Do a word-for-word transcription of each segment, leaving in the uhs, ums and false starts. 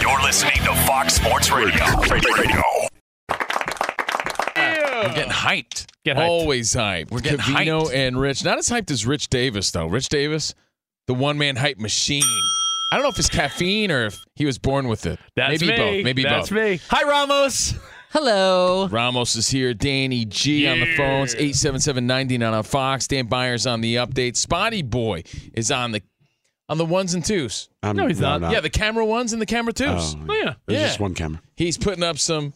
You're listening to Fox Sports Radio. Radio. Radio. We're getting hyped. Get hyped. Always hyped. We're getting Covino hyped. And Rich. Not as hyped as Rich Davis, though. Rich Davis, the one-man hype machine. I don't know if it's caffeine or if he was born with it. That's Maybe me. both. Maybe That's both. That's me. Hi, Ramos. Hello. Ramos is here. Danny G yeah. on the phones. eight seven seven, nine nine on Fox. Dan Byers on the update. Spotty Boy is on the on the ones and twos. Um, no, he's no, not. not. Yeah, the camera ones and the camera twos. Oh, oh yeah. There's yeah. just one camera. He's putting up some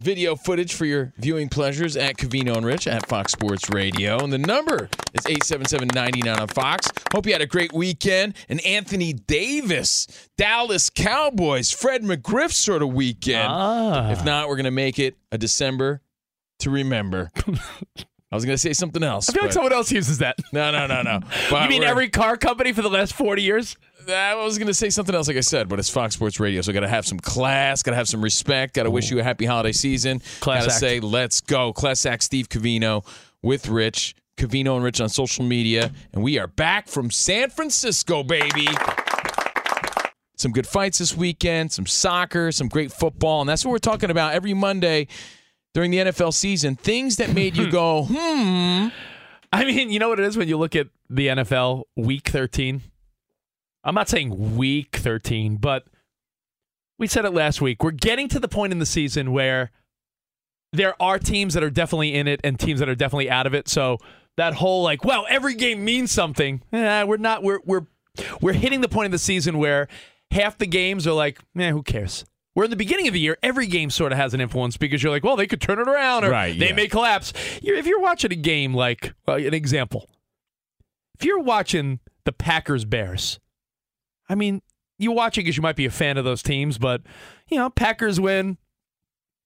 video footage for your viewing pleasures at Covino and Rich at Fox Sports Radio. And the number is eight seven seven, nine nine on Fox. Hope you had a great weekend. And Anthony Davis, Dallas Cowboys, Fred McGriff sort of weekend. Ah. If not, we're going to make it a December to remember. I was going to say something else. I feel like someone else uses that. No, no, no, no. But you mean every car company for the last forty years? I was going to say something else, like I said, but it's Fox Sports Radio, so got to have some class, got to have some respect, got to wish you a happy holiday season. Got to say, let's go. Class Act Steve Covino with Rich. Covino and Rich on social media, and we are back from San Francisco, baby. Some good fights this weekend, some soccer, some great football, and that's what we're talking about every Monday during the N F L season. Things that made you go, hmm. I mean, you know what it is when you look at the N F L Week thirteen? I'm not saying week thirteen, but we said it last week. We're getting to the point in the season where there are teams that are definitely in it and teams that are definitely out of it. So that whole like, wow, every game means something. Eh, we're not. We're we're we're hitting the point in the season where half the games are like, man, eh, who cares? Where in the beginning of the year, every game sort of has an influence because you're like, well, they could turn it around or right, they yeah. may collapse. You're, if you're watching a game like well, an example, if you're watching the Packers Bears. I mean, you watch it because you might be a fan of those teams, but, you know, Packers win.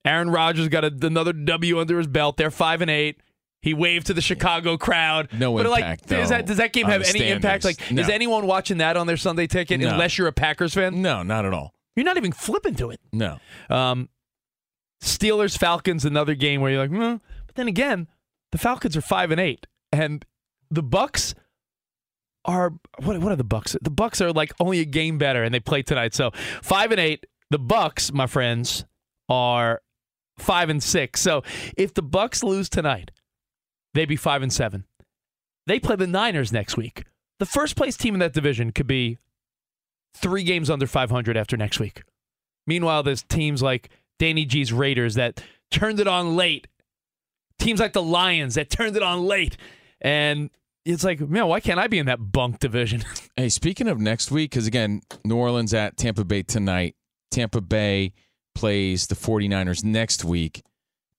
Aaron Rodgers got a, another W under his belt. They're five and eight. He waved to the Chicago crowd. No but impact, like, though. Does that, does that game have any standards. impact? Like, no. Is anyone watching that on their Sunday ticket no. unless you're a Packers fan? No, not at all. You're not even flipping to it. No. Um, Steelers, Falcons, another game where you're like, hmm. But then again, the Falcons are five and eight, and the Bucks. Are what? What are the Bucks? The Bucks are like only a game better, and they play tonight. So five and eight. The Bucks, my friends, are five and six. So if the Bucks lose tonight, they'd be five and seven. They play the Niners next week. The first place team in that division could be three games under five hundred after next week. Meanwhile, there's teams like Danny G's Raiders that turned it on late. Teams like the Lions that turned it on late, and. It's like, man, why can't I be in that bunk division? Hey, speaking of next week, because, again, New Orleans at Tampa Bay tonight. Tampa Bay plays the forty-niners next week.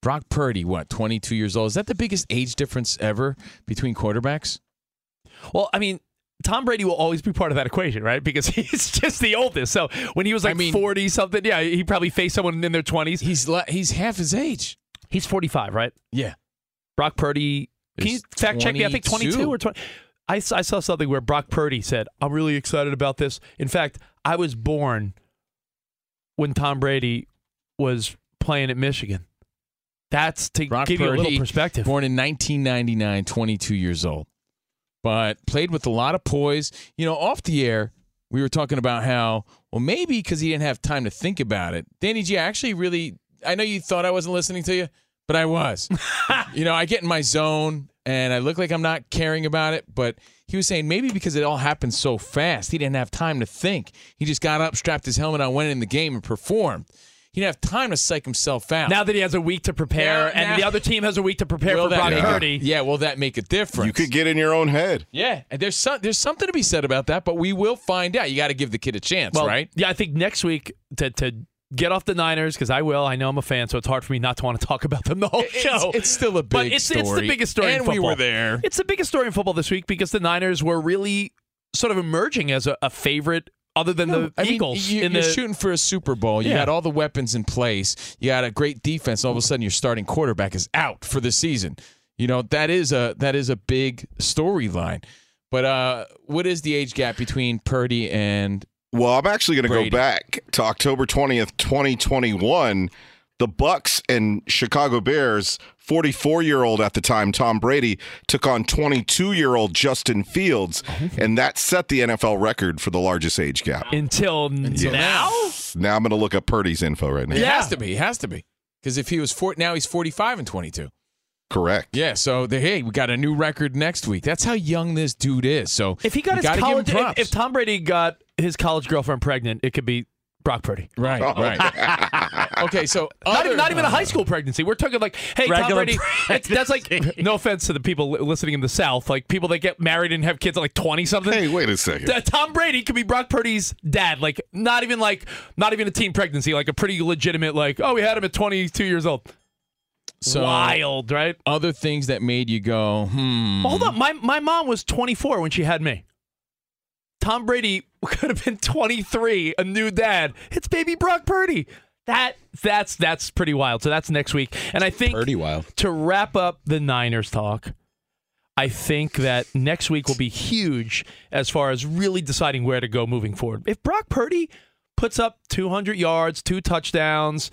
Brock Purdy, what, twenty-two years old? Is that the biggest age difference ever between quarterbacks? Well, I mean, Tom Brady will always be part of that equation, right? Because he's just the oldest. So when he was like forty-something, I mean, yeah, he probably faced someone in their twenties. He's he's half his age. He's forty-five, right? Yeah. Brock Purdy... Can you fact check me? I think twenty-two or twenty. I saw, I saw something where Brock Purdy said, I'm really excited about this. In fact, I was born when Tom Brady was playing at Michigan. That's to Brock give Purdy, you a little perspective. Born in nineteen ninety-nine, twenty-two years old, but played with a lot of poise. You know, off the air, we were talking about how, well, maybe because he didn't have time to think about it. Danny G, I actually really, I know you thought I wasn't listening to you, but I was. You know, I get in my zone, and I look like I'm not caring about it, but he was saying maybe because it all happened so fast, he didn't have time to think. He just got up, strapped his helmet on, went in the game, and performed. He didn't have time to psych himself out. Now that he has a week to prepare, yeah, and now, the other team has a week to prepare for Brock Purdy. Yeah, will that make a difference? You could get in your own head. Yeah, and there's some, there's something to be said about that, but we will find out. You got to give the kid a chance, well, right? Yeah, I think next week to to get off the Niners, because I will. I know I'm a fan, so it's hard for me not to want to talk about them the whole it's, show. It's still a big but it's, story. It's the biggest story and in football. And we were there. It's the biggest story in football this week because the Niners were really sort of emerging as a, a favorite. Other than no, the I Eagles. Mean, you, in you're the, shooting for a Super Bowl. You yeah. got all the weapons in place. You got a great defense. All of a sudden, your starting quarterback is out for the season. You know, that is a that is a big storyline. But uh, what is the age gap between Purdy and Well, I'm actually going to go back to October twentieth, twenty twenty-one. The Bucs and Chicago Bears, forty-four-year-old at the time, Tom Brady, took on twenty-two-year-old Justin Fields, and that set the N F L record for the largest age gap. Until, Until now? Now I'm going to look up Purdy's info right now. It has to be. It has to be. Because if he was four, now he's forty-five and twenty-two. Correct. Yeah, so, the, hey, we got a new record next week. That's how young this dude is. So if he got his college, if, if Tom Brady got his college girlfriend pregnant, it could be Brock Purdy. Right, oh, right. Okay, so not, other, even, not even a high school pregnancy. We're talking like, hey, Tom Brady. It's, that's like, no offense to the people listening in the South, like people that get married and have kids at like twenty something. Hey, wait a second. Uh, Tom Brady could be Brock Purdy's dad. Like, not even like, not even a teen pregnancy. Like a pretty legitimate. Like, oh, we had him at twenty-two years old. So wild, right? Other things that made you go, hmm. Well, hold on, my my mom was twenty-four when she had me. Tom Brady could have been twenty-three, a new dad. It's baby Brock Purdy. That that's that's pretty wild. So that's next week. And I think pretty wild. To wrap up the Niners talk, I think that next week will be huge as far as really deciding where to go moving forward. If Brock Purdy puts up two hundred yards, two touchdowns,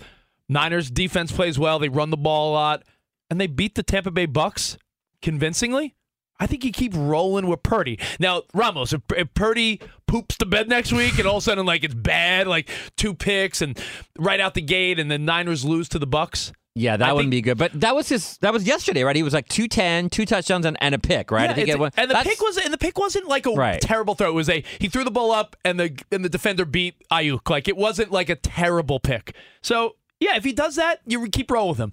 Niners defense plays well, they run the ball a lot, and they beat the Tampa Bay Bucks convincingly, I think you keep rolling with Purdy. Now, Ramos, if, if Purdy poops the bed next week and all of a sudden like it's bad, like two picks and right out the gate and the Niners lose to the Bucks. Yeah, that I wouldn't think, be good. But that was his that was yesterday, right? He was like two ten, two touchdowns and, and a pick, right? Yeah, I think it was, and the pick was and the pick wasn't like a right. terrible throw. It was a he threw the ball up and the and the defender beat Ayuk. Like it wasn't like a terrible pick. So, yeah, if he does that, you keep rolling with him.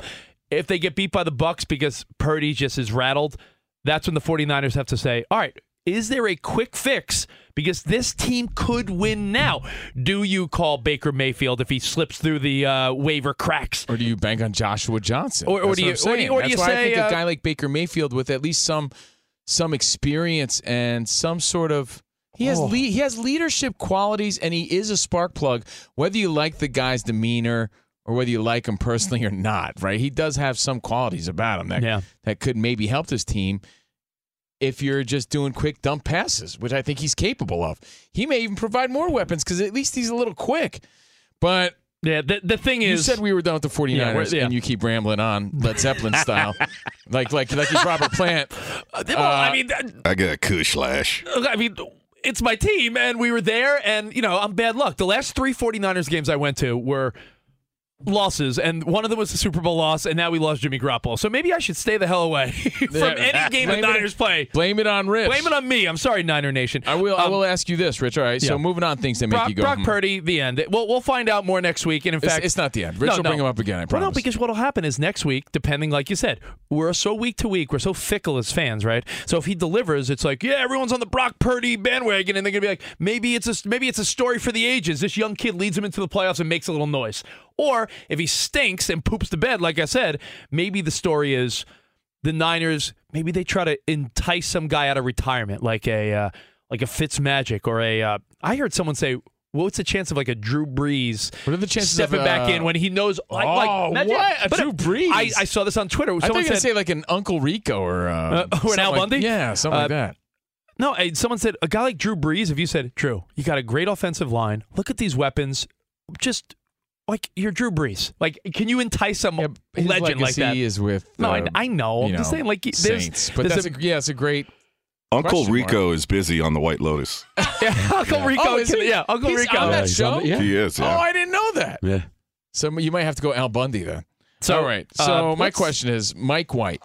If they get beat by the Bucks because Purdy just is rattled, that's when the 49ers have to say, all right, is there a quick fix? Because this team could win now. Do you call Baker Mayfield if he slips through the uh, waiver cracks? Or do you bank on Joshua Johnson? Or, or do you say, or do you say, I think uh, a guy like Baker Mayfield with at least some some experience and some sort of He has oh. le- he has leadership qualities, and he is a spark plug, whether you like the guy's demeanor or whether you like him personally or not, right? He does have some qualities about him that yeah. that could maybe help this team if you're just doing quick dump passes, which I think he's capable of. He may even provide more weapons because at least he's a little quick. But yeah, the, the thing you is... You said we were done with the 49ers, yeah, yeah. and you keep rambling on, Led Zeppelin style. like like like you Robert Plant. Uh, well, I mean... That, I got a kushlash. I mean... It's my team, and we were there, and, you know, I'm bad luck. The last three 49ers games I went to were losses, and one of them was the Super Bowl loss, and now we lost Jimmy Garoppolo. So maybe I should stay the hell away from any game the Niners play. Blame it on Rich. Blame it on me. I'm sorry, Niner Nation. I will. Um, I will ask you this, Rich. All right. Yeah. So moving on, things that make Brock, you go. Brock hmm. Purdy, the end. We'll we'll find out more next week. And in it's, fact, it's not the end. Rich no, will no. bring him up again. I promise. Well, no, because what'll happen is next week, depending, like you said, we're so week to week, we're so fickle as fans, right? So if he delivers, it's like, yeah, everyone's on the Brock Purdy bandwagon, and they're gonna be like, maybe it's a maybe it's a story for the ages. This young kid leads him into the playoffs and makes a little noise. Or if he stinks and poops the bed, like I said, maybe the story is the Niners, maybe they try to entice some guy out of retirement, like a uh, like a Fitzmagic or a, uh, I heard someone say, what's the chance of like a Drew Brees what are the chances stepping of, uh, back in when he knows? Like, oh, like, imagine, what? A Drew Brees? I, I saw this on Twitter. Someone I thought you were going to say like an Uncle Rico or, um, uh, or an Al Bundy? Like, yeah, something uh, like that. No, someone said, a guy like Drew Brees, if you said, Drew, you got a great offensive line. Look at these weapons. Just, like, you're Drew Brees. Like, can you entice some yeah, legend like that? His legacy is with No, uh, I, I know. I'm know, just saying, like, Saints. But that's a, a, yeah, it's a great Uncle Rico mark. Is busy on the White Lotus. yeah, Uncle yeah. Rico. Oh, is he? Yeah, Uncle He's Rico. on that show? Yeah. He is, yeah. Oh, I didn't know that. Yeah. So you might have to go Al Bundy then. So, all right. So uh, my question is, Mike White,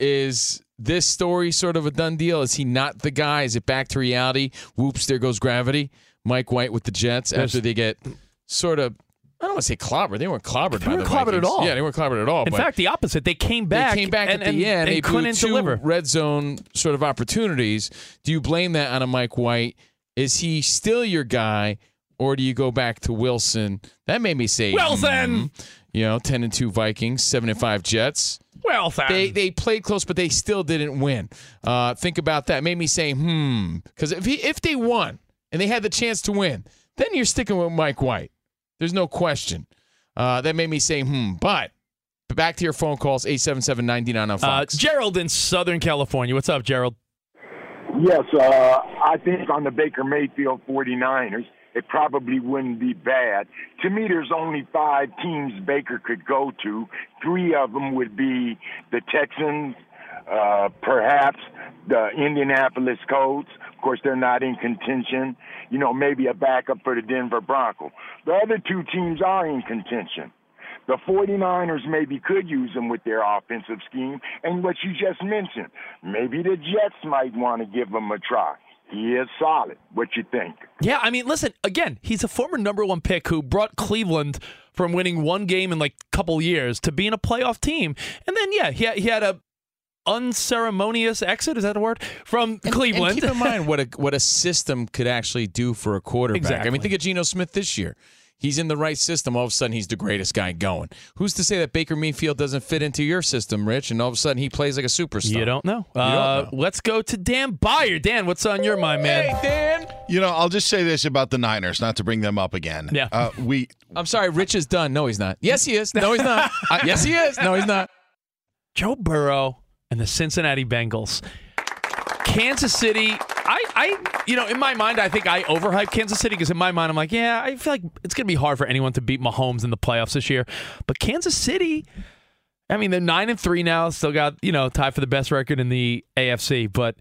is this story sort of a done deal? Is he not the guy? Is it back to reality? Whoops, there goes gravity. Mike White with the Jets after they get sort of, I don't want to say clobbered. They weren't clobbered they by weren't the Vikings. They weren't clobbered at all. Yeah, they weren't clobbered at all. In but fact, the opposite. They came back. They came back and, at the and, end. They couldn't two deliver. Red zone sort of opportunities. Do you blame that on a Mike White? Is he still your guy, or do you go back to Wilson? That made me say Wilson. Mm, you know, ten and two Vikings, seven and five Jets. Well, they they played close, but they still didn't win. Uh, think about that. It made me say, hmm, because if he, if they won and they had the chance to win, then you're sticking with Mike White. There's no question. Uh, that made me say, hmm. But back to your phone calls, eight seven seven, nine nine on Fox. Uh, Gerald in Southern California. What's up, Gerald? Yes, uh, I think on the Baker Mayfield forty-niners, it probably wouldn't be bad. To me, there's only five teams Baker could go to. Three of them would be the Texans, uh, perhaps the Indianapolis Colts. Of course, they're not in contention. You know, maybe a backup for the Denver Broncos. The other two teams are in contention. The forty-niners maybe could use them with their offensive scheme. And what you just mentioned, maybe the Jets might want to give them a try. He is solid. What you think? Yeah, I mean, listen, again, he's a former number one pick who brought Cleveland from winning one game in like a couple years to being a playoff team. And then, yeah, he had, he had a unceremonious exit, is that a word, from and, Cleveland. And keep in mind what a, what a system could actually do for a quarterback. Exactly. I mean, think of Geno Smith this year. He's in the right system. All of a sudden, he's the greatest guy going. Who's to say that Baker Mayfield doesn't fit into your system, Rich, and all of a sudden he plays like a superstar? You don't know. You uh, don't know. Let's go to Dan Byer. Dan, what's on your mind, man? Hey, Dan. You know, I'll just say this about the Niners, not to bring them up again. Yeah. Uh, we. I'm sorry, Rich is done. No, he's not. Yes, he is. No, he's not. uh, yes, he is. No, he's not. Joe Burrow and the Cincinnati Bengals. Kansas City, I, I, you know, in my mind, I think I overhyped Kansas City because in my mind, I'm like, yeah, I feel like it's going to be hard for anyone to beat Mahomes in the playoffs this year. But Kansas City, I mean, they're nine and three now, still got, you know, tied for the best record in the A F C. But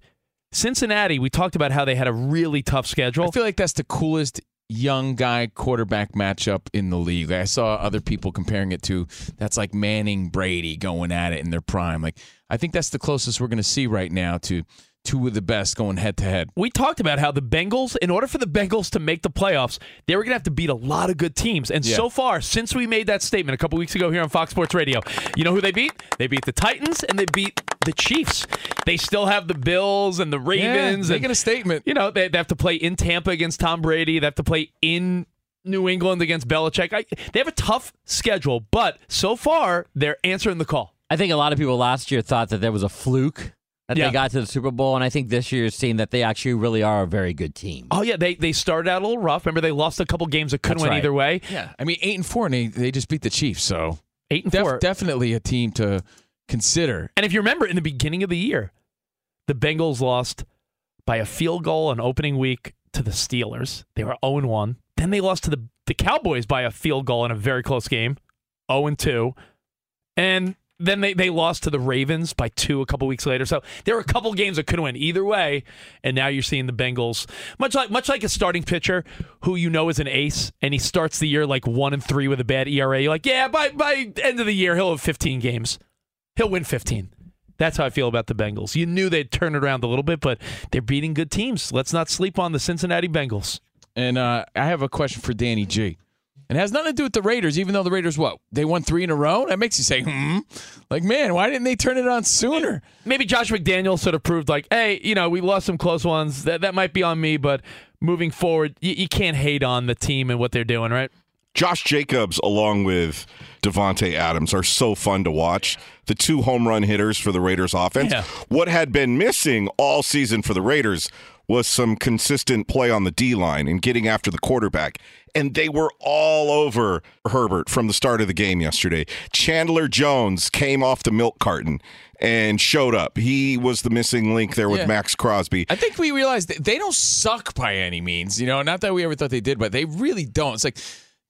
Cincinnati, we talked about how they had a really tough schedule. I feel like that's the coolest young guy quarterback matchup in the league. I saw other people comparing it to, that's like Manning, Brady going at it in their prime. Like, I think that's the closest we're going to see right now to two of the best going head-to-head. We talked about how the Bengals, in order for the Bengals to make the playoffs, they were going to have to beat a lot of good teams. And yeah. so far, since we made that statement a couple weeks ago here on Fox Sports Radio, you know who they beat? They beat the Titans and they beat the Chiefs. They still have the Bills and the Ravens. Yeah, making a statement. You know, they, they have to play in Tampa against Tom Brady. They have to play in New England against Belichick. I, they have a tough schedule, but so far, they're answering the call. I think a lot of people last year thought that there was a fluke that yeah. they got to the Super Bowl, and I think this year's seen that they actually really are a very good team. Oh, yeah, they they started out a little rough. Remember, they lost a couple games that couldn't That's win right. either way. Yeah, I mean, eight and four, and they, they just beat the Chiefs, so eight and def- four, definitely a team to consider. And if you remember, in the beginning of the year, the Bengals lost by a field goal on opening week to the Steelers. They were oh and one. Then they lost to the, the Cowboys by a field goal in a very close game, oh and two. And then they, they lost to the Ravens by two a couple weeks later. So there were a couple games that couldn't win either way, and now you're seeing the Bengals. Much like much like a starting pitcher who you know is an ace, and he starts the year like one and three with a bad E R A. You're like, yeah, by by end of the year, he'll have fifteen games. He'll win fifteen. That's how I feel about the Bengals. You knew they'd turn it around a little bit, but they're beating good teams. Let's not sleep on the Cincinnati Bengals. And uh, I have a question for Danny G. And it has nothing to do with the Raiders, even though the Raiders, what, they won three in a row? That makes you say, hmm. Like, man, why didn't they turn it on sooner? Maybe Josh McDaniels sort of proved, like, hey, you know, we lost some close ones. That that might be on me, but moving forward, you, you can't hate on the team and what they're doing, right? Josh Jacobs, along with Devontae Adams, are so fun to watch. The two home run hitters for the Raiders offense. Yeah. What had been missing all season for the Raiders was some consistent play on the D-line and getting after the quarterback. And they were all over Herbert from the start of the game yesterday. Chandler Jones came off the milk carton and showed up. He was the missing link there with yeah. Max Crosby. I think we realized that they don't suck by any means. You know, not that we ever thought they did, but they really don't. It's like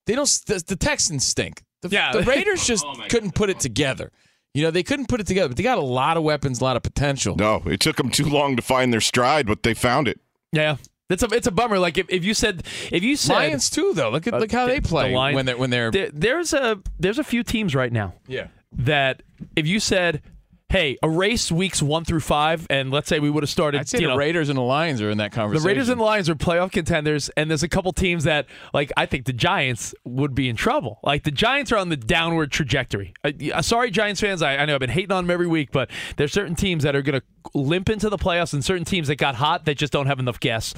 they don't. The, the Texans stink. The, yeah. the Raiders just oh couldn't God. put it together. You know, they couldn't put it together, but they got a lot of weapons, a lot of potential. No, it took them too long to find their stride, but they found it. Yeah. It's a it's a bummer. Like if, if you said if you said Lions too though. Look at uh, look how the, they play the Lions, when they when they're there, there's a there's a few teams right now. Yeah. That if you said, hey, erase weeks one through five, and let's say we would have started. I'd say you the know, Raiders and the Lions are in that conversation. The Raiders and the Lions are playoff contenders, and there's a couple teams that, like, I think the Giants would be in trouble. Like, the Giants are on the downward trajectory. Uh, sorry, Giants fans. I, I know I've been hating on them every week, but there's certain teams that are going to limp into the playoffs, and certain teams that got hot that just don't have enough gas.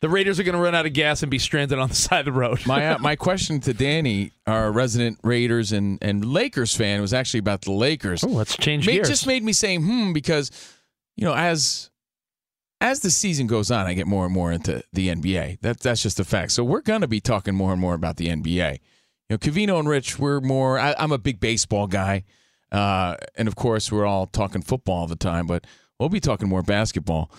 The Raiders are going to run out of gas and be stranded on the side of the road. my uh, my question to Danny, our resident Raiders and, and Lakers fan, was actually about the Lakers. Oh, let's change gears. It just made me say, hmm, because, you know, as as the season goes on, I get more and more into the N B A. That, that's just a fact. So we're going to be talking more and more about the N B A. You know, Covino and Rich, we're more, I, I'm a big baseball guy. Uh, and, of course, we're all talking football all the time, but we'll be talking more basketball.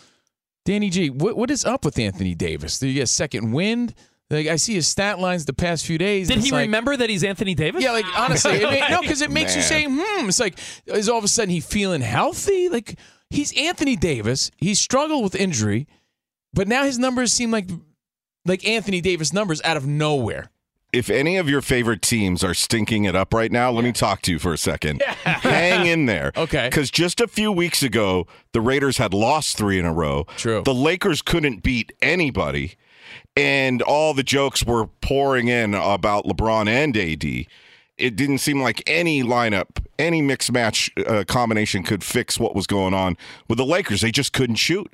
Danny G, what what is up with Anthony Davis? Did he get a second wind? Like, I see his stat lines the past few days. Did he like, remember that he's Anthony Davis? Yeah, like, honestly. it may, no, because it makes Man. you say, hmm. It's like, is all of a sudden he feeling healthy? Like, he's Anthony Davis. He struggled with injury, but now his numbers seem like like Anthony Davis numbers out of nowhere. If any of your favorite teams are stinking it up right now, let me talk to you for a second. Yeah. Hang in there. Okay. Because just a few weeks ago, the Raiders had lost three in a row. True. The Lakers couldn't beat anybody, and all the jokes were pouring in about LeBron and A D. It didn't seem like any lineup, any mixed match uh, combination could fix what was going on with the Lakers. They just couldn't shoot.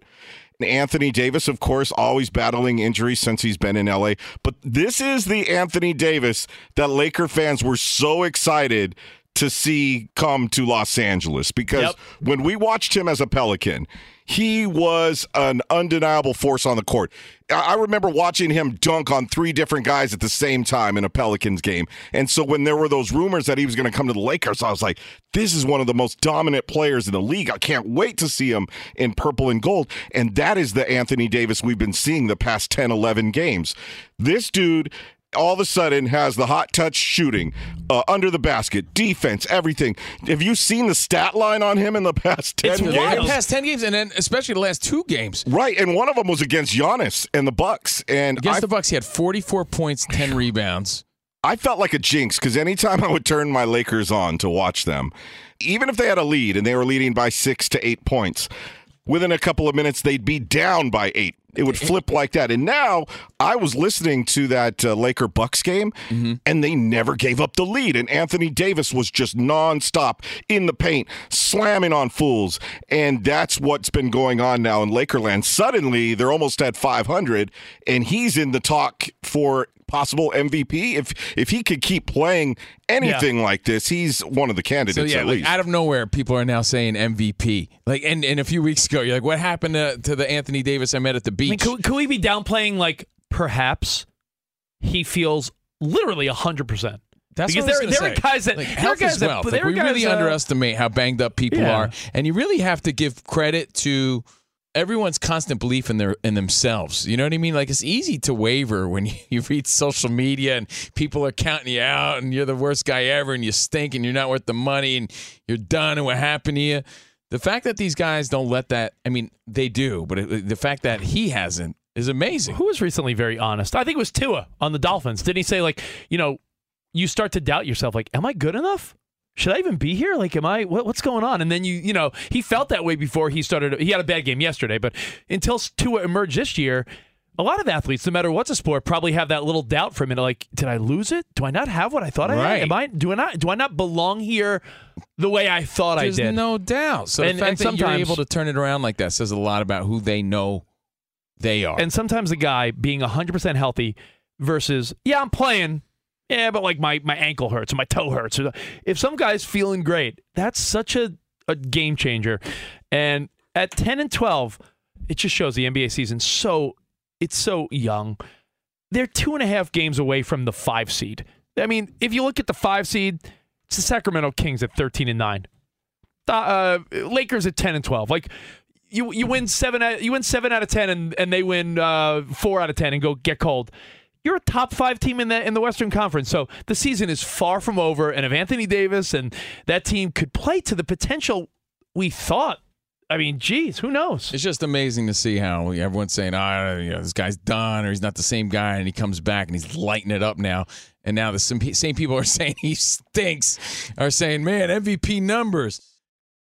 Anthony Davis, of course, always battling injuries since he's been in L A. But this is the Anthony Davis that Laker fans were so excited to see come to Los Angeles. Because yep. when we watched him as a Pelican, he was an undeniable force on the court. I remember watching him dunk on three different guys at the same time in a Pelicans game. And so when there were those rumors that he was going to come to the Lakers, I was like, this is one of the most dominant players in the league. I can't wait to see him in purple and gold. And that is the Anthony Davis we've been seeing the past ten, eleven games. This dude all of a sudden has the hot touch shooting, uh, under the basket, defense, everything. Have you seen the stat line on him in the past ten it's games? Wild. Past ten games, and then especially the last two games. Right, and one of them was against Giannis and the Bucks. And against I, the Bucks, he had forty-four points, ten rebounds. I felt like a jinx because anytime I would turn my Lakers on to watch them, even if they had a lead and they were leading by six to eight points, within a couple of minutes, they'd be down by eight. It would flip like that. And now I was listening to that uh, Laker-Bucks game, mm-hmm. and they never gave up the lead. And Anthony Davis was just nonstop in the paint, slamming on fools. And that's what's been going on now in Lakerland. Suddenly, they're almost at five hundred, and he's in the talk for possible M V P. If if he could keep playing anything yeah. like this, he's one of the candidates. So, yeah, at like least out of nowhere, people are now saying M V P. Like, and, and a few weeks ago, you're like, what happened to, to the Anthony Davis I met at the beach? I mean, could, could we be downplaying like perhaps he feels literally a hundred percent? That's because there, there are guys that like, health is wealth. That, like, we really that, underestimate how banged up people yeah. are, and you really have to give credit to everyone's constant belief in their in themselves. You know what I mean? Like, it's easy to waver when you, you read social media and people are counting you out and you're the worst guy ever and you stink and you're not worth the money and you're done and what happened to you. The fact that these guys don't let that, I mean, they do, but it, the fact that he hasn't is amazing. Who was recently very honest? I think it was Tua on the Dolphins. Didn't he say, like, you know, you start to doubt yourself, like, am I good enough? Should I even be here? Like, am I, what, what's going on? And then you, you know, he felt that way before he started. He had a bad game yesterday, but until Tua emerged this year, a lot of athletes, no matter what's a sport, probably have that little doubt for a minute. Like, did I lose it? Do I not have what I thought right. I had? Am I, do I not, do I not belong here the way I thought There's I did? There's no doubt. So and, the fact and that sometimes, you're able to turn it around like that says a lot about who they know they are. And sometimes a guy being one hundred percent healthy versus, yeah, I'm playing. Yeah, but like my, my ankle hurts or my toe hurts. Or if some guy's feeling great, that's such a, a game changer. And at ten and twelve, it just shows the N B A season so it's so young. They're two and a half games away from the five seed. I mean, if you look at the five seed, it's the Sacramento Kings at thirteen and nine, uh, Lakers at ten and twelve. Like you, you win seven, out, you win seven out of ten, and and they win uh, four out of ten, and go get cold. You're a top five team in the in the Western Conference, so the season is far from over. And if Anthony Davis and that team could play to the potential we thought, I mean, geez, who knows? It's just amazing to see how everyone's saying, "Ah, oh, you know, this guy's done, or he's not the same guy," and he comes back and he's lighting it up now. And now the same people are saying he stinks, are saying, "Man, M V P numbers."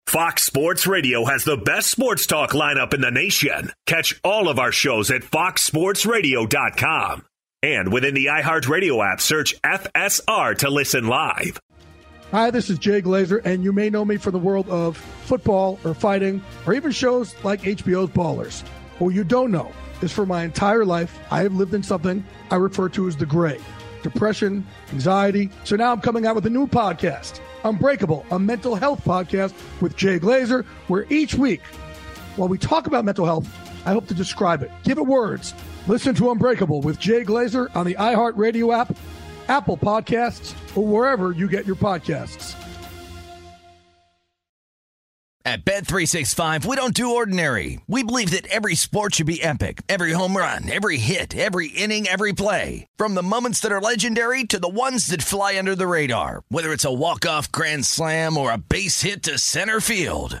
Fox Sports Radio has the best sports talk lineup in the nation. Catch all of our shows at fox sports radio dot com. And within the iHeartRadio app, search F S R to listen live. Hi, this is Jay Glazer, and you may know me from the world of football or fighting or even shows like H B O's Ballers. But what you don't know is for my entire life, I have lived in something I refer to as the gray. Depression, anxiety. So now I'm coming out with a new podcast, Unbreakable, a mental health podcast with Jay Glazer, where each week, while we talk about mental health, I hope to describe it, give it words. Listen to Unbreakable with Jay Glazer on the iHeartRadio app, Apple Podcasts, or wherever you get your podcasts. At Bet three sixty-five, we don't do ordinary. We believe that every sport should be epic. Every home run, every hit, every inning, every play. From the moments that are legendary to the ones that fly under the radar. Whether it's a walk-off grand slam or a base hit to center field.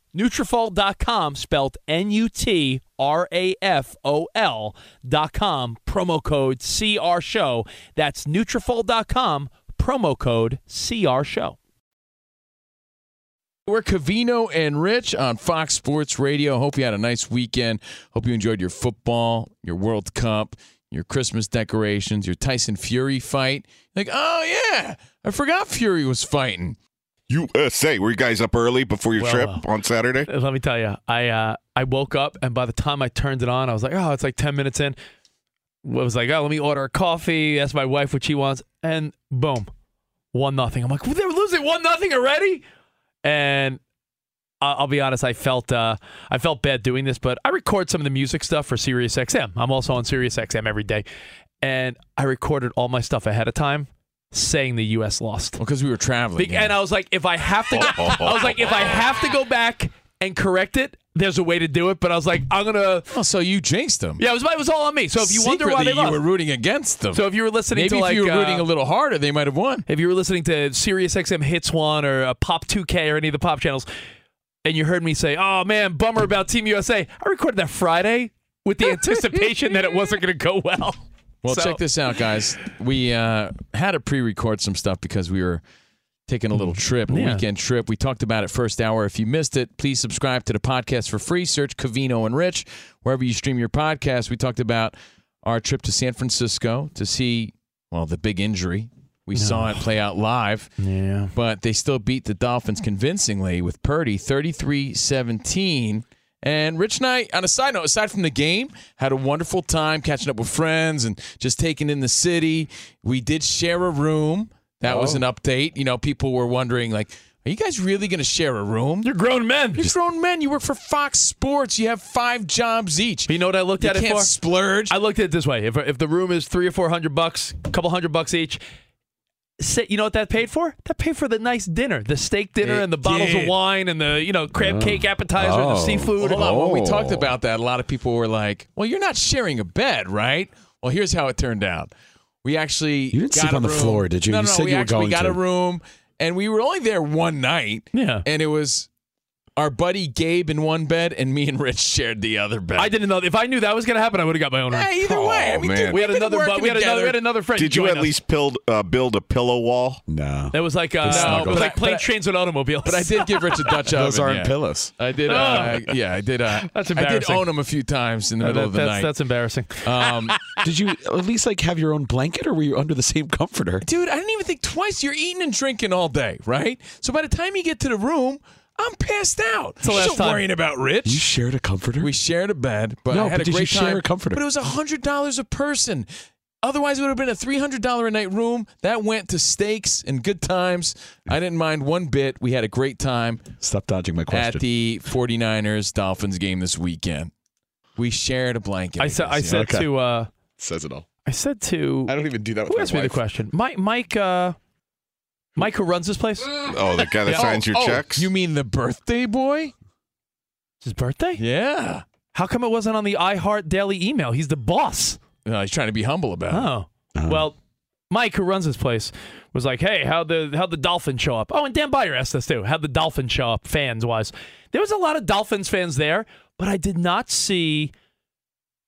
Nutrafol dot com, spelled N U T R A F O L dot com, promo code C R S H O W. That's Nutrafol dot com, promo code C R S H O W. We're Covino and Rich on Fox Sports Radio. Hope you had a nice weekend. Hope you enjoyed your football, your World Cup, your Christmas decorations, your Tyson Fury fight. Like, oh, yeah, I forgot Fury was fighting. U S A. Were you guys up early before your well, trip uh, on Saturday? Let me tell you, I uh, I woke up, and by the time I turned it on, I was like, oh, it's like ten minutes in. I was like, oh, let me order a coffee. Ask my wife what she wants. And boom, one nothing. I'm like, well, they're losing one nothing already? And I'll be honest, I felt uh, I felt bad doing this, but I record some of the music stuff for Sirius X M. I'm also on Sirius X M every day. And I recorded all my stuff ahead of time, saying the U S lost. Well, because we were traveling. Be- yeah. And I was like, if I have to, go- I was like, if I have to go back and correct it, there's a way to do it. But I was like, I'm gonna. Oh, so you jinxed them. Yeah, it was. It was all on me. So if you Secretly, wonder why they lost, you were rooting against them. So if you were listening, maybe to if like, you were uh, rooting a little harder, they might have won. If you were listening to Sirius X M Hits One or uh, Pop two K or any of the pop channels, and you heard me say, oh, man, bummer about Team U S A, I recorded that Friday with the anticipation that it wasn't going to go well. Well, so. Check this out, guys. We uh, had to pre-record some stuff because we were taking a little trip, a yeah. weekend trip. We talked about it first hour. If you missed it, please subscribe to the podcast for free. Search Covino and Rich wherever you stream your podcast. We talked about our trip to San Francisco to see, well, the big injury. We no. saw it play out live, yeah. but they still beat the Dolphins convincingly with Purdy, thirty-three seventeen. And Rich and I, on a side note, aside from the game, had a wonderful time catching up with friends and just taking in the city. We did share a room. That oh. was an update. You know, people were wondering, like, are you guys really going to share a room? You're grown men. You're just grown men. You work for Fox Sports. You have five jobs each. But you know what I looked you at it for? You can't splurge. I looked at it this way. If if the room is three or four hundred bucks, a couple hundred bucks each, you know what that paid for? That paid for the nice dinner, the steak dinner it and the bottles did. Of wine and the, you know, crab yeah. cake appetizer oh. and the seafood. Well, hold on. Oh. When we talked about that, a lot of people were like, well, you're not sharing a bed, right? Well, here's how it turned out. We actually You didn't got sleep on the floor, did you? No, no, you said we you were actually going got to. a room. And we were only there one night, yeah. and it was our buddy Gabe in one bed, and me and Rich shared the other bed. I didn't know. If I knew that was going to happen, I would have got my own room. Yeah, either oh, way. I mean, dude, we, had another, we, had another, we had another friend. Did you at us. least build, uh, build a pillow wall? No. That was like, uh, no, it was like playing trains with automobiles. But I did give Rich a Dutch oven. Those aren't yeah. pillows. I did. Uh, oh. Yeah, I did. Uh, that's embarrassing. I did own them a few times in the uh, middle that, of the that's, night. That's embarrassing. Um, did you at least like have your own blanket, or were you under the same comforter? Dude, I didn't even think twice. You're eating and drinking all day, right? So by the time you get to the room, I'm passed out. It's the last time. Worrying about Rich. You shared a comforter? We shared a bed, but no, I had but a did great you share time. A comforter? But it was one hundred dollars a person. Otherwise, it would have been a three hundred dollars a night room. That went to steaks and good times. I didn't mind one bit. We had a great time. Stop dodging my question. At the forty-niners Dolphins game this weekend. We shared a blanket. I, sa- I said okay. to... Uh, Says it all. I said to... I don't even do that with who my asked wife. me the question? Mike... Mike uh, Mike, who runs this place? Oh, the guy that yeah. signs your oh, checks? You mean the birthday boy? It's his birthday? Yeah. How come it wasn't on the iHeart Daily email? He's the boss. No, he's trying to be humble about oh. it. Oh. Uh-huh. Well, Mike, who runs this place, was like, hey, how'd the, how'd the Dolphins show up? Oh, and Dan Byer asked us, too. How'd the Dolphins show up, fans-wise? There was a lot of Dolphins fans there, but I did not see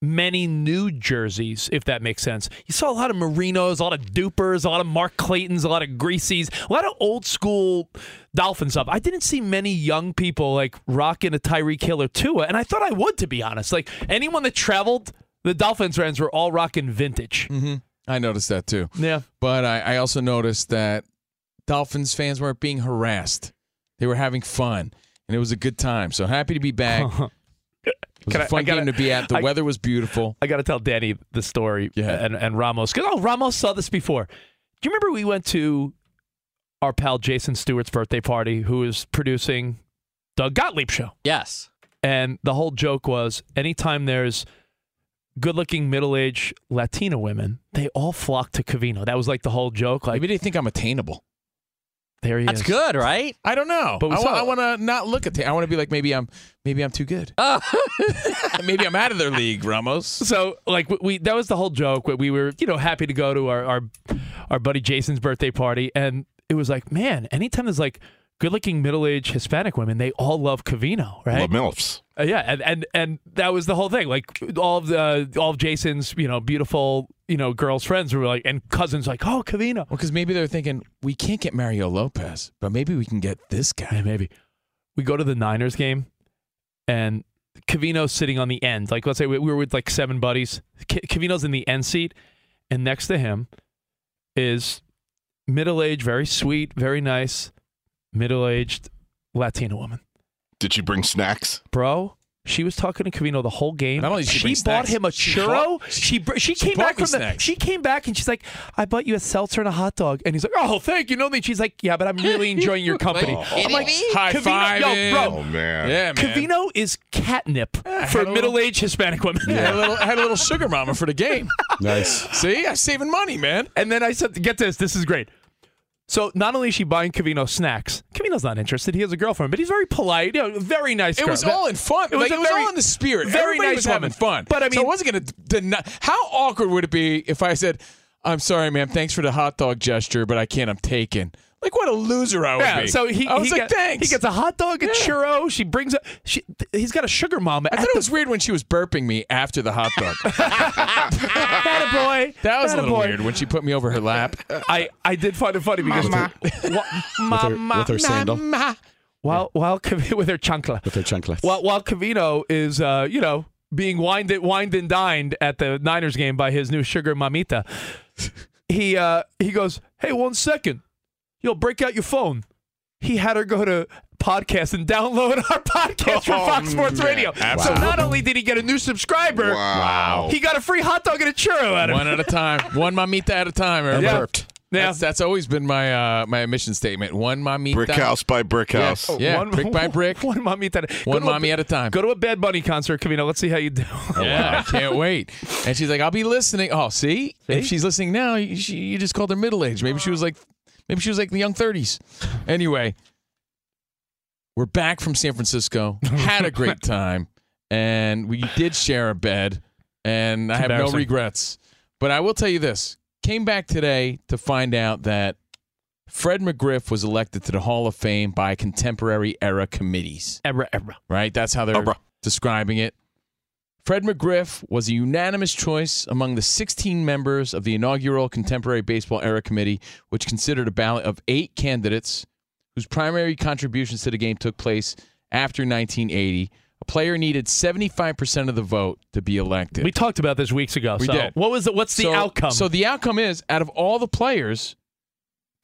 many new jerseys, if that makes sense. You saw a lot of Marinos, a lot of Dupers, a lot of Mark Claytons, a lot of Greasies, a lot of old school Dolphin stuff. I didn't see many young people like rocking a Tyreek Hill or Tua, and I thought I would, to be honest. Like anyone that traveled, the Dolphins fans were all rocking vintage. Mm-hmm. I noticed that too. Yeah, but I, I also noticed that Dolphins fans weren't being harassed; they were having fun, and it was a good time. So happy to be back. It was Can a fun I, I gotta, game to be at. The I, weather was beautiful. I got to tell Danny the story yeah. and, and Ramos. Because, oh, Ramos saw this before. Do you remember we went to our pal Jason Stewart's birthday party, who is producing the Gottlieb Show? Yes. And the whole joke was, anytime there's good-looking middle-aged Latina women, they all flock to Covino. That was like the whole joke. Like, maybe they think I'm attainable. There he That's is. Good, right? I don't know. But I, w- I want to not look at. T- I want to be like maybe I'm maybe I'm too good. Uh. Maybe I'm out of their league, Ramos. So like we that was the whole joke. We were you know happy to go to our our, our buddy Jason's birthday party, and it was like, man, anytime there's like good-looking middle-aged Hispanic women, they all love Covino, right? Love milfs. Uh, yeah, and, and and that was the whole thing. Like all of the all of Jason's you know beautiful. You know, girls' friends were like, and cousins like, oh, Covino. Well, because maybe they're thinking, we can't get Mario Lopez, but maybe we can get this guy. Yeah, maybe. We go to the Niners game, and Covino's sitting on the end. Like, let's say we were with like seven buddies. Covino's in the end seat, and next to him is middle-aged, very sweet, very nice, middle-aged Latina woman. Did she bring snacks? Bro. She was talking to Covino the whole game. She bought snacks. him a churro. She brought, she, she, she came back from snacks. the she came back and she's like, "I bought you a seltzer and a hot dog." And he's like, "Oh, thank you." No, she's like, "Yeah, but I'm really enjoying your company." oh, I'm like, high five, bro. Oh man, yeah, man. Covino is catnip yeah, for middle-aged Hispanic women. Yeah. Yeah, a little, I had a little sugar mama for the game. Nice. See, I'm saving money, man. And then I said, "Get this. This is great." So not only is she buying Covino snacks, Covino's not interested. He has a girlfriend, but he's very polite. You know, very nice. Girl. It was all in fun. It was, like, it was very, all in the spirit. Very Everybody nice was woman. having fun. But I mean, so I wasn't going to deny. How awkward would it be if I said, "I'm sorry, ma'am. Thanks for the hot dog gesture, but I can't. I'm taken." Like, what a loser I would yeah, be. So he, I was he like, got, thanks. He gets a hot dog, a yeah. churro. She brings up, she, he's got a sugar mama. I thought it was weird when she was burping me after the hot dog. That a boy. That was that a little boy. Weird when she put me over her lap. I, I did find it funny because mama. With, her, mama, with her sandal. Mama. While, while, with her chancla. With her chancla. While, while Covino is, uh, you know, being wined, wined and dined at the Niners game by his new sugar mamita, he uh, he goes, hey, one second. Yo, break out your phone. He had her go to podcast and download our podcast oh, from Fox Sports man. Radio. Absolutely. So not only did he get a new subscriber, wow. he got a free hot dog and a churro out of it. One at a time. One mamita at a time. Or yeah. burped. Yeah. That's, that's always been my uh, my mission statement. One mamita. Brick house by brick house. Yeah, oh, yeah. One, brick by brick. One mamita. One mommy a, at a time. Go to a Bad Bunny concert, Camino. Let's see how you do. Yeah, I can't wait. And she's like, I'll be listening. Oh, see? see? If she's listening now, she, you just called her middle age. Maybe she was like... Maybe she was like in the young thirties. Anyway, we're back from San Francisco. Had a great time. And we did share a bed. And I have no regrets. But I will tell you this. Came back today to find out that Fred McGriff was elected to the Hall of Fame by contemporary era committees. Era, era. Right? That's how they're era. describing it. Fred McGriff was a unanimous choice among the sixteen members of the inaugural Contemporary Baseball Era Committee, which considered a ballot of eight candidates whose primary contributions to the game took place after nineteen eighty. A player needed seventy-five percent of the vote to be elected. We talked about this weeks ago. We so did. What was the, what's the so, outcome? So the outcome is, out of all the players,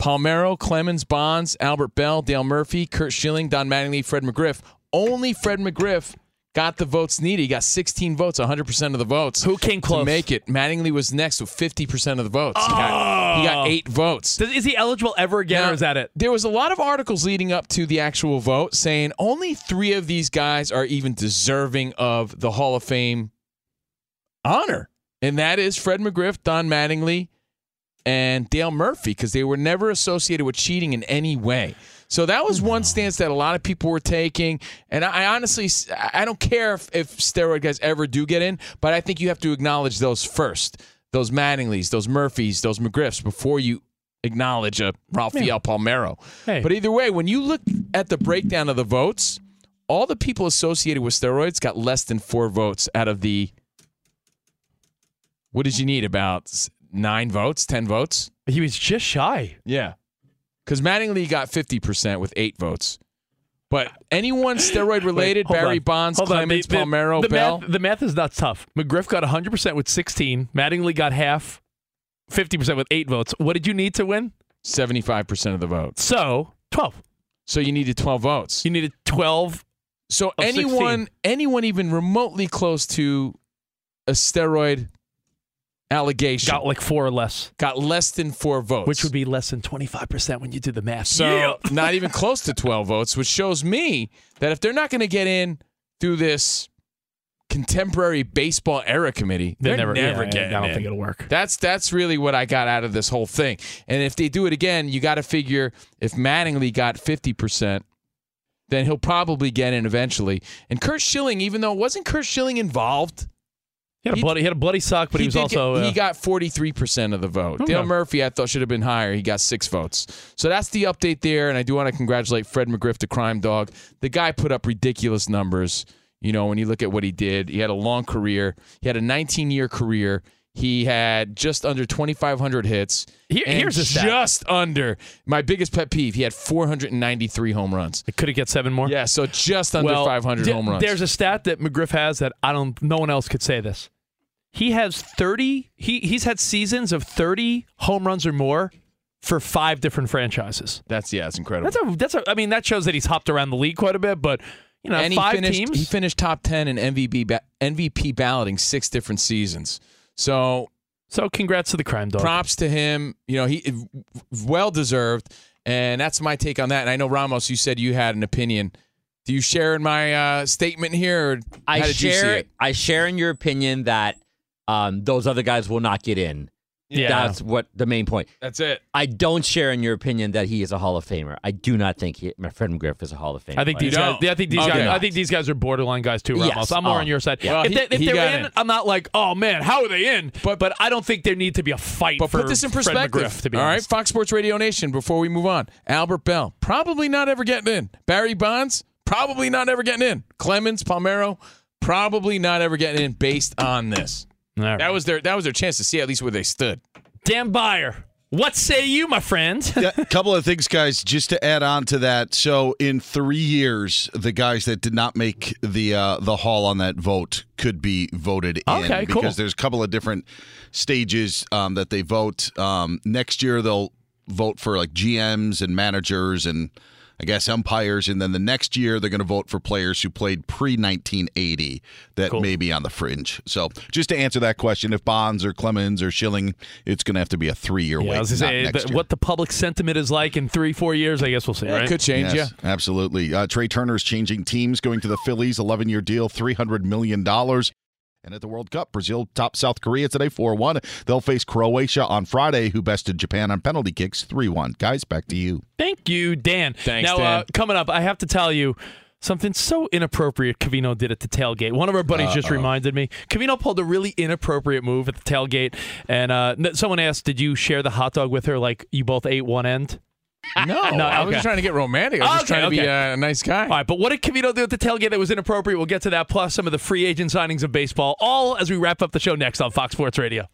Palmeiro, Clemens, Bonds, Albert Bell, Dale Murphy, Curt Schilling, Don Mattingly, Fred McGriff, only Fred McGriff got the votes needed. He got sixteen votes, one hundred percent of the votes. Who came close? To make it. Mattingly was next with fifty percent of the votes. Oh. He, got, he got eight votes. Does, is he eligible ever again, now, or is that it? There was a lot of articles leading up to the actual vote saying only three of these guys are even deserving of the Hall of Fame honor. And that is Fred McGriff, Don Mattingly, and Dale Murphy, because they were never associated with cheating in any way. So that was one stance that a lot of people were taking. And I, I honestly, I don't care if, if steroid guys ever do get in, but I think you have to acknowledge those first. Those Mattinglys, those Murphys, those McGriffs, before you acknowledge a Rafael yeah. Palmeiro. Hey. But either way, when you look at the breakdown of the votes, all the people associated with steroids got less than four votes out of the, what did you need, about nine votes, ten votes? He was just shy. Yeah. Because Mattingly got fifty percent with eight votes. But anyone steroid-related, Wait, Barry on. Bonds, hold Clemens, the, the, Palmeiro, the Bell. Math, the math is not tough. McGriff got one hundred percent with sixteen. Mattingly got half, fifty percent with eight votes. What did you need to win? seventy-five percent of the vote. So, twelve. So you needed twelve votes. You needed twelve. So anyone, sixteen. Anyone even remotely close to a steroid allegation got like four or less. Got less than four votes, which would be less than twenty-five percent when you do the math. So yeah. Not even close to twelve votes, which shows me that if they're not going to get in through this contemporary baseball era committee, they're, they're never, never yeah, getting. I don't in. think it'll work. That's that's really what I got out of this whole thing. And if they do it again, you got to figure if Mattingly got fifty percent, then he'll probably get in eventually. And Curt Schilling, even though wasn't Curt Schilling involved? He had, a bloody, he had a bloody sock, but he, he was also... Get, uh, he got forty-three percent of the vote. Okay. Dale Murphy, I thought, should have been higher. He got six votes. So that's the update there, and I do want to congratulate Fred McGriff, the crime dog. The guy put up ridiculous numbers, you know, when you look at what he did. He had a long career. He had a nineteen-year career. He had just under twenty-five hundred hits. Here, here's a stat. Just under. My biggest pet peeve, he had four hundred ninety-three home runs. Could he get seven more? Yeah, so just under well, five hundred d- home runs. There's a stat that McGriff has that I don't. No one else could say this. He has thirty. He He's had seasons of thirty home runs or more for five different franchises. That's, yeah, that's incredible. That's a, that's a, I mean, that shows that he's hopped around the league quite a bit, but... You know, and five he finished, teams. He finished top ten in M V P, ba- M V P balloting six different seasons. So, so congrats to the crime dog. Props to him. You know, he well deserved, and that's my take on that. And I know Ramos, you said you had an opinion. Do you share in my uh, statement here? Or I how did share. You see it? I share in your opinion that um, those other guys will not get in. Yeah. That's what the main point. That's it. I don't share in your opinion that he is a Hall of Famer. I do not think he, my friend McGriff is a Hall of Famer. I think these guys, I think these okay. guys, I think these guys are borderline guys too, Ramos. Yes. I'm more um, on your side. Yeah. Well, if, he, they, if they're in, in, I'm not like, oh man, how are they in? But but I don't think there need to be a fight. But for put this in perspective. Fred McGriff, to be all honest. Right, Fox Sports Radio Nation. Before we move on, Albert Bell probably not ever getting in. Barry Bonds probably not ever getting in. Clemens, Palmeiro probably not ever getting in based on this. Right. That was their that was their chance to see at least where they stood. Dan Byer, what say you, my friend? A yeah, couple of things, guys, just to add on to that. So in three years, the guys that did not make the uh, the hall on that vote could be voted okay, in because cool. there's a couple of different stages um, that they vote. Um, next year, they'll vote for like G Ms and managers and I guess umpires, and then the next year they're going to vote for players who played pre nineteen eighty that cool. may be on the fringe. So just to answer that question, if Bonds or Clemens or Schilling, it's going to have to be a three-year yeah, wait. I was gonna say, the, what the public sentiment is like in three, four years, I guess we'll see. Yeah, right? It could change, yes, yeah. Absolutely. Uh, Trey Turner's changing teams, going to the Phillies, eleven-year deal, three hundred million dollars. And at the World Cup, Brazil tops South Korea today four one. They'll face Croatia on Friday, who bested Japan on penalty kicks three one. Guys, back to you. Thank you, Dan. Thanks, now, Dan. Now, uh, coming up, I have to tell you something so inappropriate Covino did at the tailgate. One of our buddies uh, just uh, reminded me. Covino pulled a really inappropriate move at the tailgate, and uh, someone asked, did you share the hot dog with her like you both ate one end? No, no okay. I was just trying to get romantic. I was okay, just trying to okay. be uh, a nice guy. All right, but what did Covino do at the tailgate that was inappropriate? We'll get to that, plus some of the free agent signings of baseball, all as we wrap up the show next on Fox Sports Radio.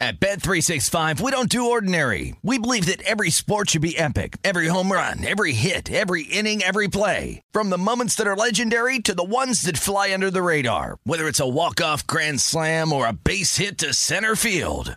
At Bet three sixty-five, we don't do ordinary. We believe that every sport should be epic. Every home run, every hit, every inning, every play. From the moments that are legendary to the ones that fly under the radar. Whether it's a walk-off grand slam or a base hit to center field.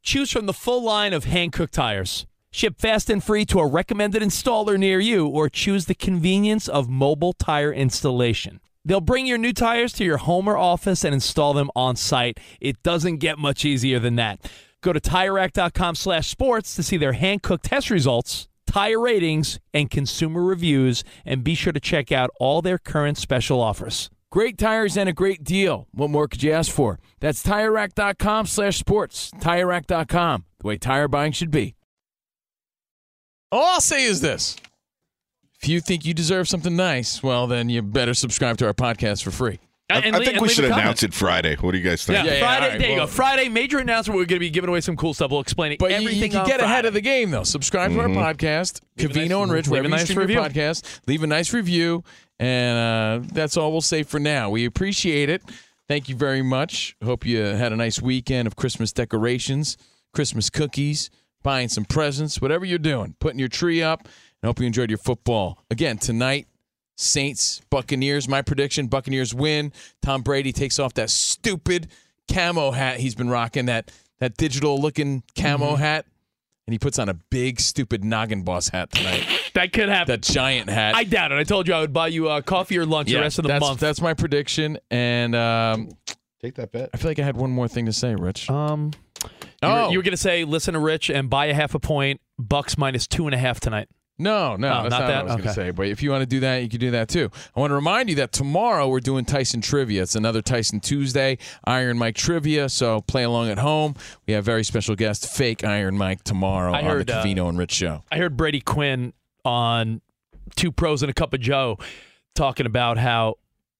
Choose from the full line of Hankook tires. Ship fast and free to a recommended installer near you, or choose the convenience of mobile tire installation. They'll bring your new tires to your home or office and install them on site. It doesn't get much easier than that. Go to tire rack dot com slash sports to see their hand-cooked test results, tire ratings, and consumer reviews, and be sure to check out all their current special offers. Great tires and a great deal. What more could you ask for? That's tire rack dot com slash sports. tire rack dot com, the way tire buying should be. All I'll say is this. If you think you deserve something nice, well, then you better subscribe to our podcast for free. I, I think we should announce it Friday. What do you guys think? Yeah, yeah, Friday, yeah, right, there you well, go. Friday, major announcement. We're going to be giving away some cool stuff. We'll explain it. But everything you can get Friday. Ahead of the game, though. Subscribe mm-hmm. to our podcast, leave Covino nice, and Rich. Leave a nice review. Podcast. Leave a nice review, and uh, that's all we'll say for now. We appreciate it. Thank you very much. Hope you had a nice weekend of Christmas decorations, Christmas cookies, buying some presents, whatever you're doing, putting your tree up. And hope you enjoyed your football. Again, tonight. Saints, Buccaneers, my prediction, Buccaneers win. Tom Brady takes off that stupid camo hat he's been rocking, that that digital-looking camo mm-hmm. hat, and he puts on a big, stupid noggin boss hat tonight. That could happen. That giant hat. I doubt it. I told you I would buy you uh, coffee or lunch yeah, the rest of the that's, month. That's my prediction. And um, take that bet. I feel like I had one more thing to say, Rich. Um, oh. You were, you were going to say, listen to Rich and buy a half a point. Bucks minus two and a half tonight. No, no, oh, that's not, not that? what I was okay. going to say. But if you want to do that, you can do that too. I want to remind you that tomorrow we're doing Tyson Trivia. It's another Tyson Tuesday, Iron Mike Trivia, so play along at home. We have very special guest, Fake Iron Mike, tomorrow I on heard, the Covino uh, and Rich Show. I heard Brady Quinn on Two Pros and a Cup of Joe talking about how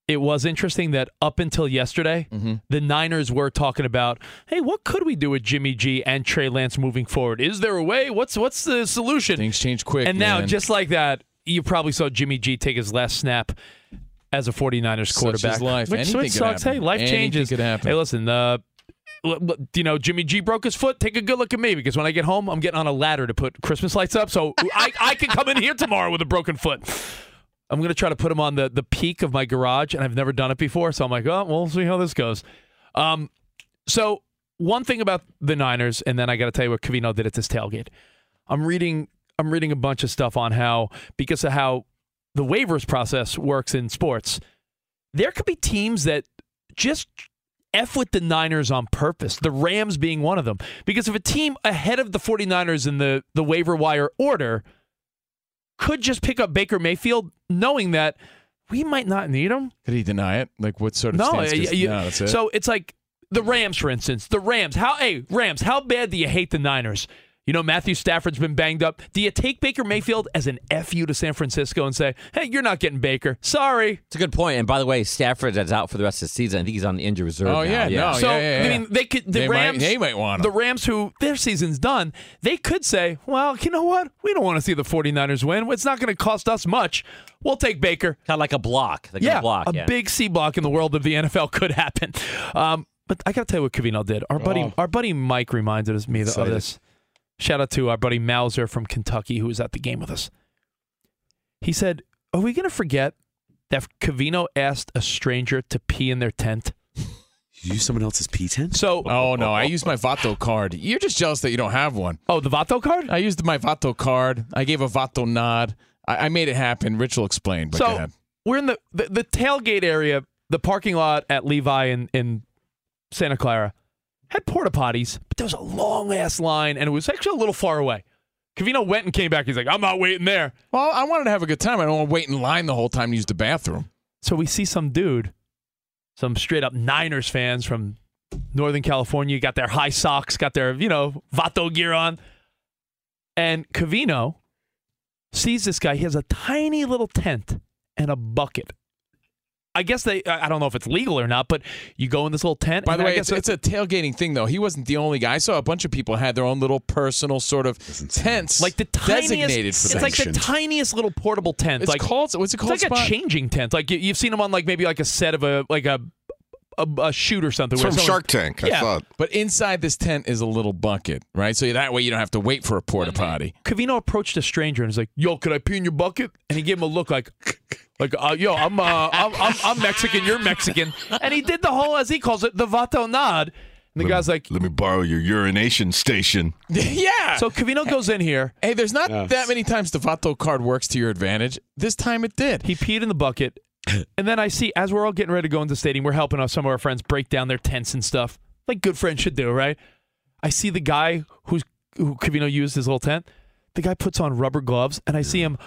it was interesting that up until yesterday, mm-hmm. the Niners were talking about, hey, what could we do with Jimmy G and Trey Lance moving forward? Is there a way? What's what's the solution? Things change quick. And man. now, just like that, you probably saw Jimmy G take his last snap as a 49ers quarterback. Such is life. Which, Anything which could sucks. Happen. Hey, life Anything changes. Could happen. Hey, listen, uh, you know, Jimmy G broke his foot. Take a good look at me because when I get home, I'm getting on a ladder to put Christmas lights up. So I, I can come in here tomorrow with a broken foot. I'm going to try to put them on the, the peak of my garage, and I've never done it before, so I'm like, oh, we'll see how this goes. Um, so one thing about the Niners, and then I got to tell you what Covino did at this tailgate. I'm reading I'm reading a bunch of stuff on how, because of how the waivers process works in sports, there could be teams that just F with the Niners on purpose, the Rams being one of them. Because if a team ahead of the 49ers in the, the waiver wire order could just pick up Baker Mayfield knowing that we might not need him. Could he deny it? Like what sort of no, stance? You, you, no, that's it. So it's like the Rams, for instance. The Rams. How hey, Rams, how bad do you hate the Niners? You know, Matthew Stafford's been banged up. Do you take Baker Mayfield as an F U to San Francisco and say, hey, you're not getting Baker. Sorry. It's a good point. And by the way, Stafford is out for the rest of the season. I think he's on the injured reserve Oh, now. yeah. yeah. No, so, yeah, yeah, yeah. I mean, they could, the they Rams, might, they might want him. The Rams, who their season's done, they could say, well, you know what? We don't want to see the 49ers win. It's not going to cost us much. We'll take Baker. Kind of like a block. Like yeah, a, block, a yeah. big C block in the world of the N F L could happen. Um, but I got to tell you what Covino did. Our buddy, oh. our buddy Mike reminded us me Excited. of this. Shout out to our buddy Mauser from Kentucky who was at the game with us. He said, are we going to forget that Covino asked a stranger to pee in their tent? You use someone else's pee tent? So, oh, no. I used my Vato card. You're just jealous that you don't have one. Oh, the Vato card? I used my Vato card. I gave a Vato nod. I, I made it happen. Rich will explain. But so we're in the, the, the tailgate area, the parking lot at Levi in, in Santa Clara. Had porta potties, but there was a long ass line, and it was actually a little far away. Covino went and came back. He's like, I'm not waiting there. Well, I wanted to have a good time. I don't want to wait in line the whole time to use the bathroom. So we see some dude, some straight up Niners fans from Northern California, got their high socks, got their, you know, Vato gear on. And Covino sees this guy. He has a tiny little tent and a bucket. I guess they, I don't know if it's legal or not, but you go in this little tent. By the way, it's, it's a tailgating thing, though. He wasn't the only guy. I saw a bunch of people had their own little personal sort of tents like the tiniest, designated for that. It's like the tiniest little portable tent. It's like, called, what's it called? It's like spot? a changing tent. Like you, you've seen them on like maybe like a set of a, like a, A, a shoot or something. It's from someone, Shark Tank, yeah. I thought. But inside this tent is a little bucket, right? So that way you don't have to wait for a porta potty. Covino approached a stranger and was like, yo, could I pee in your bucket? And he gave him a look like, like, uh, yo, I'm, uh, I'm, I'm I'm Mexican, you're Mexican. And he did the whole, as he calls it, the Vato nod. And the let guy's me, like, let me borrow your urination station. Yeah. So Covino goes in here. Hey, there's not yes. that many times the Vato card works to your advantage. This time it did. He peed in the bucket. And then I see, as we're all getting ready to go into the stadium, we're helping some of our friends break down their tents and stuff, like good friends should do, right? I see the guy who's, who Covino used his little tent. The guy puts on rubber gloves, and I no. see him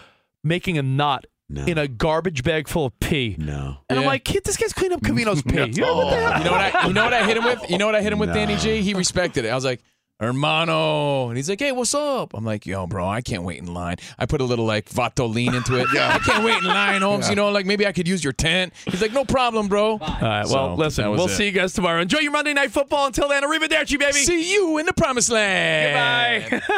making a knot no. in a garbage bag full of pee. No. And yeah. I'm like, this guy's cleaning up Covino's pee. No. You know what the hell? You know what I, you know what I hit him with? You know what I hit him with, no. Danny G? He respected it. I was like, hermano. And he's like, hey, what's up? I'm like, yo, bro, I can't wait in line. I put a little, like, Vato lean into it. yeah. I can't wait in line, Holmes. Yeah. You know, like, maybe I could use your tent. He's like, no problem, bro. Bye. All right, well, so, listen, we'll it. see you guys tomorrow. Enjoy your Monday Night Football. Until then, arrivederci, baby. See you in the promised land. Goodbye.